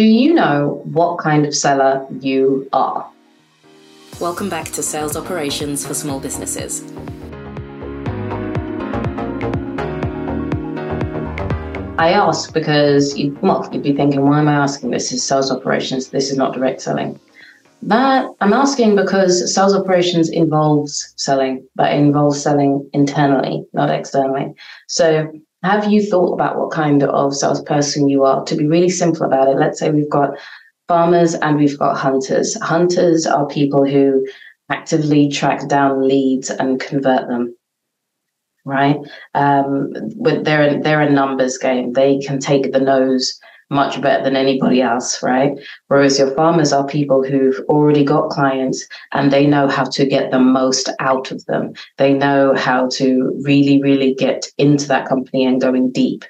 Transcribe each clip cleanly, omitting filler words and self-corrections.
Do you know what kind of seller you are? Welcome back to Sales Operations for Small Businesses. I ask because you'd be thinking, why am I asking this? This is sales operations. This is not direct selling. But I'm asking because sales operations involves selling, but it involves selling internally, not externally. So have you thought about what kind of salesperson you are? To be really simple about it, let's say we've got farmers and we've got hunters. Hunters are people who actively track down leads and convert them, right? They're a numbers game. They can take the nose much better than anybody else, right? Whereas your farmers are people who've already got clients and they know how to get the most out of them. They know how to really, really get into that company and going deep,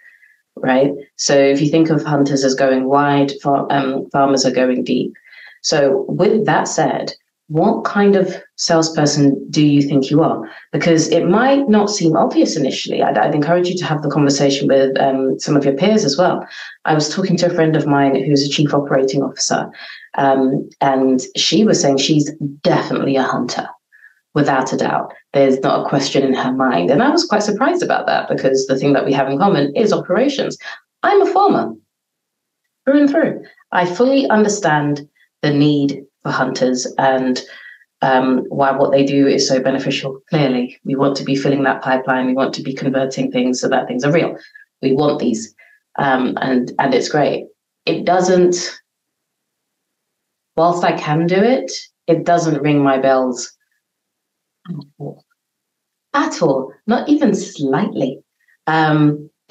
right? So if you think of hunters as going wide, farmers are going deep. So with that said, what kind of salesperson do you think you are? Because it might not seem obvious initially. I'd encourage you to have the conversation with some of your peers as well. I was talking to a friend of mine who's a chief operating officer, and she was saying she's definitely a hunter, without a doubt. There's not a question in her mind. And I was quite surprised about that because the thing that we have in common is operations. I'm a farmer, through and through. I fully understand the need for hunters and why what they do is so beneficial. Clearly, we want to be filling that pipeline. We want to be converting things so that things are real. We want these, and it's great. It doesn't, whilst I can do it, it doesn't ring my bells at all, not even slightly.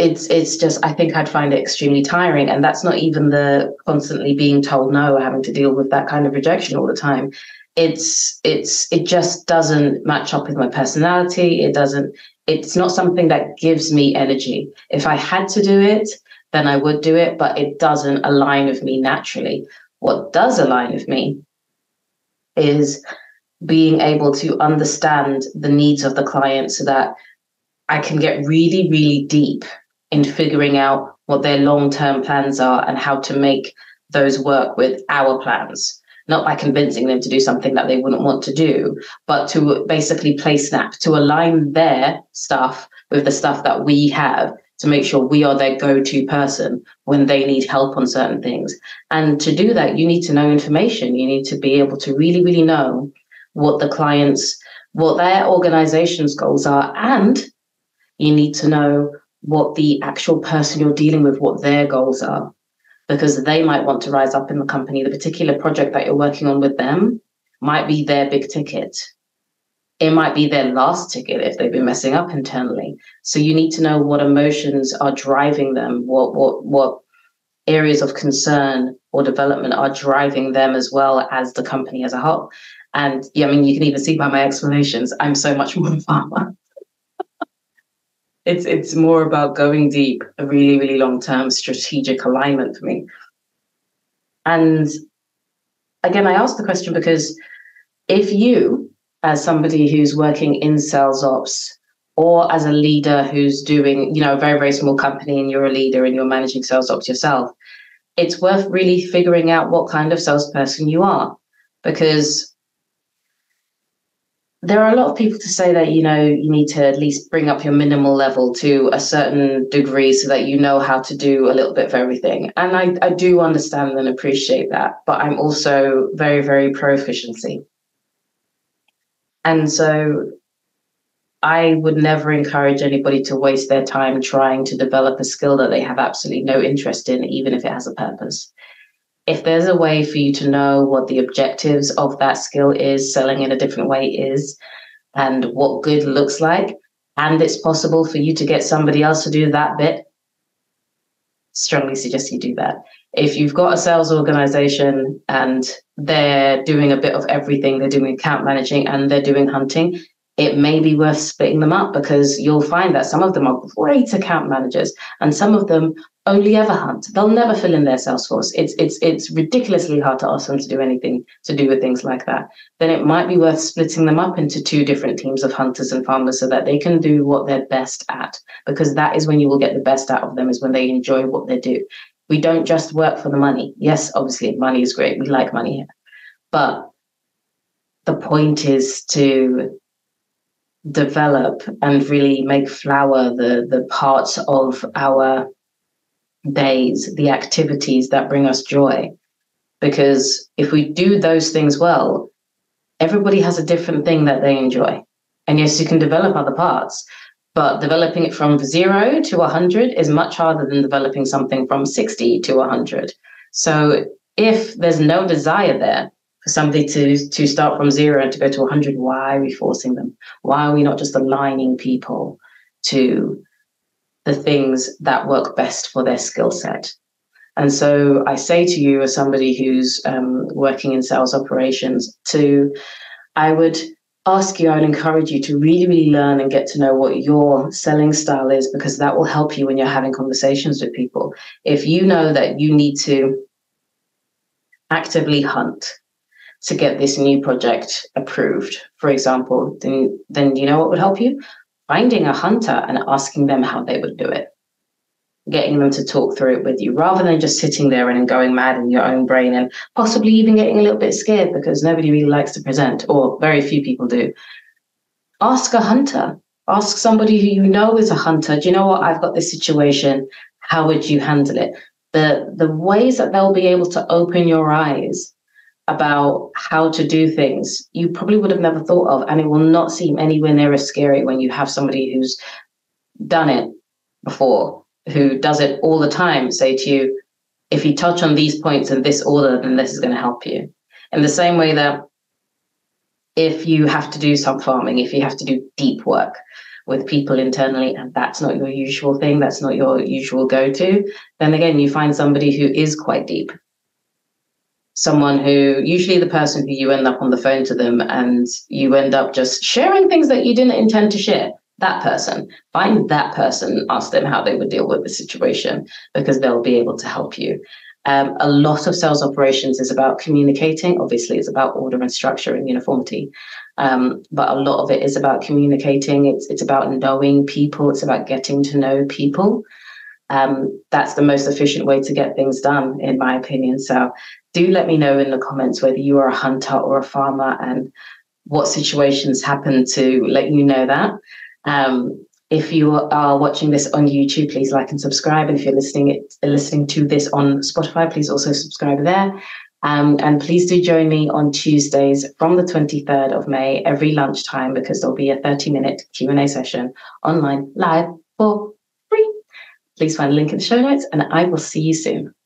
It's just, I think I'd find it extremely tiring. And that's not even the constantly being told no, having to deal with that kind of rejection all the time. It just doesn't match up with my personality. It's not something that gives me energy. If I had to do it, then I would do it, but it doesn't align with me naturally. What does align with me is being able to understand the needs of the client so that I can get really, really deep in figuring out what their long-term plans are and how to make those work with our plans, not by convincing them to do something that they wouldn't want to do, but to basically play snap, to align their stuff with the stuff that we have to make sure we are their go-to person when they need help on certain things. And to do that, you need to know information. You need to be able to really, really know what the clients, what their organization's goals are, and you need to know what the actual person you're dealing with, what their goals are, because they might want to rise up in the company. The particular project that you're working on with them might be their big ticket. It might be their last ticket if they've been messing up internally. So you need to know what emotions are driving them, what areas of concern or development are driving them as well as the company as a whole. And yeah, I mean, you can even see by my explanations, I'm so much more a farmer. It's more about going deep, a really, really long-term strategic alignment for me. And again, I asked the question because if you, as somebody who's working in sales ops or as a leader who's doing, a very, very small company and you're a leader and you're managing sales ops yourself, it's worth really figuring out what kind of salesperson you are, because there are a lot of people to say that, you need to at least bring up your minimal level to a certain degree so that you know how to do a little bit of everything. And I do understand and appreciate that, but I'm also very, very proficiency. And so I would never encourage anybody to waste their time trying to develop a skill that they have absolutely no interest in, even if it has a purpose. If there's a way for you to know what the objectives of that skill is, selling in a different way is, and what good looks like, and it's possible for you to get somebody else to do that bit, strongly suggest you do that. If you've got a sales organization and they're doing a bit of everything, they're doing account managing and they're doing hunting, it may be worth splitting them up, because you'll find that some of them are great account managers and some of them only ever hunt. They'll never fill in their sales force. It's ridiculously hard to ask them to do anything to do with things like that. Then it might be worth splitting them up into two different teams of hunters and farmers so that they can do what they're best at, because that is when you will get the best out of them, is when they enjoy what they do. We don't just work for the money. Yes, obviously, money is great. We like money here. But the point is to develop and really make flower the parts of our days, the activities that bring us joy. Because if we do those things well, everybody has a different thing that they enjoy. And yes, you can develop other parts, but developing it from 0 to 100 is much harder than developing something from 60 to 100. So if there's no desire there for somebody to start from 0 and to go to 100, why are we forcing them? Why are we not just aligning people to the things that work best for their skill set? And so I say to you, as somebody who's working in sales operations, I would ask you, I would encourage you to really, really learn and get to know what your selling style is, because that will help you when you're having conversations with people. If you know that you need to actively hunt to get this new project approved, for example, then you know what would help you? Finding a hunter and asking them how they would do it. Getting them to talk through it with you, rather than just sitting there and going mad in your own brain and possibly even getting a little bit scared, because nobody really likes to present, or very few people do. Ask a hunter. Ask somebody who you know is a hunter. Do you know what? I've got this situation. How would you handle it? The ways that they'll be able to open your eyes about how to do things you probably would have never thought of, and it will not seem anywhere near as scary when you have somebody who's done it before, who does it all the time, say to you, if you touch on these points in this order, then this is going to help you. In the same way that if you have to do some farming, if you have to do deep work with people internally, and that's not your usual thing, that's not your usual go-to, then again, you find somebody who is quite deep. Someone who, usually the person who you end up on the phone to them and you end up just sharing things that you didn't intend to share. That person, find that person, ask them how they would deal with the situation, because they'll be able to help you. A lot of sales operations is about communicating. Obviously, it's about order and structure and uniformity, but a lot of it is about communicating. It's about knowing people. It's about getting to know people. That's the most efficient way to get things done, in my opinion. So do let me know in the comments whether you are a hunter or a farmer and what situations happen to let you know that. If you are watching this on YouTube, please like and subscribe. And if you're listening to this on Spotify, please also subscribe there. And please do join me on Tuesdays from the 23rd of May, every lunchtime, because there'll be a 30-minute Q&A session online live for free. Please find a link in the show notes, and I will see you soon.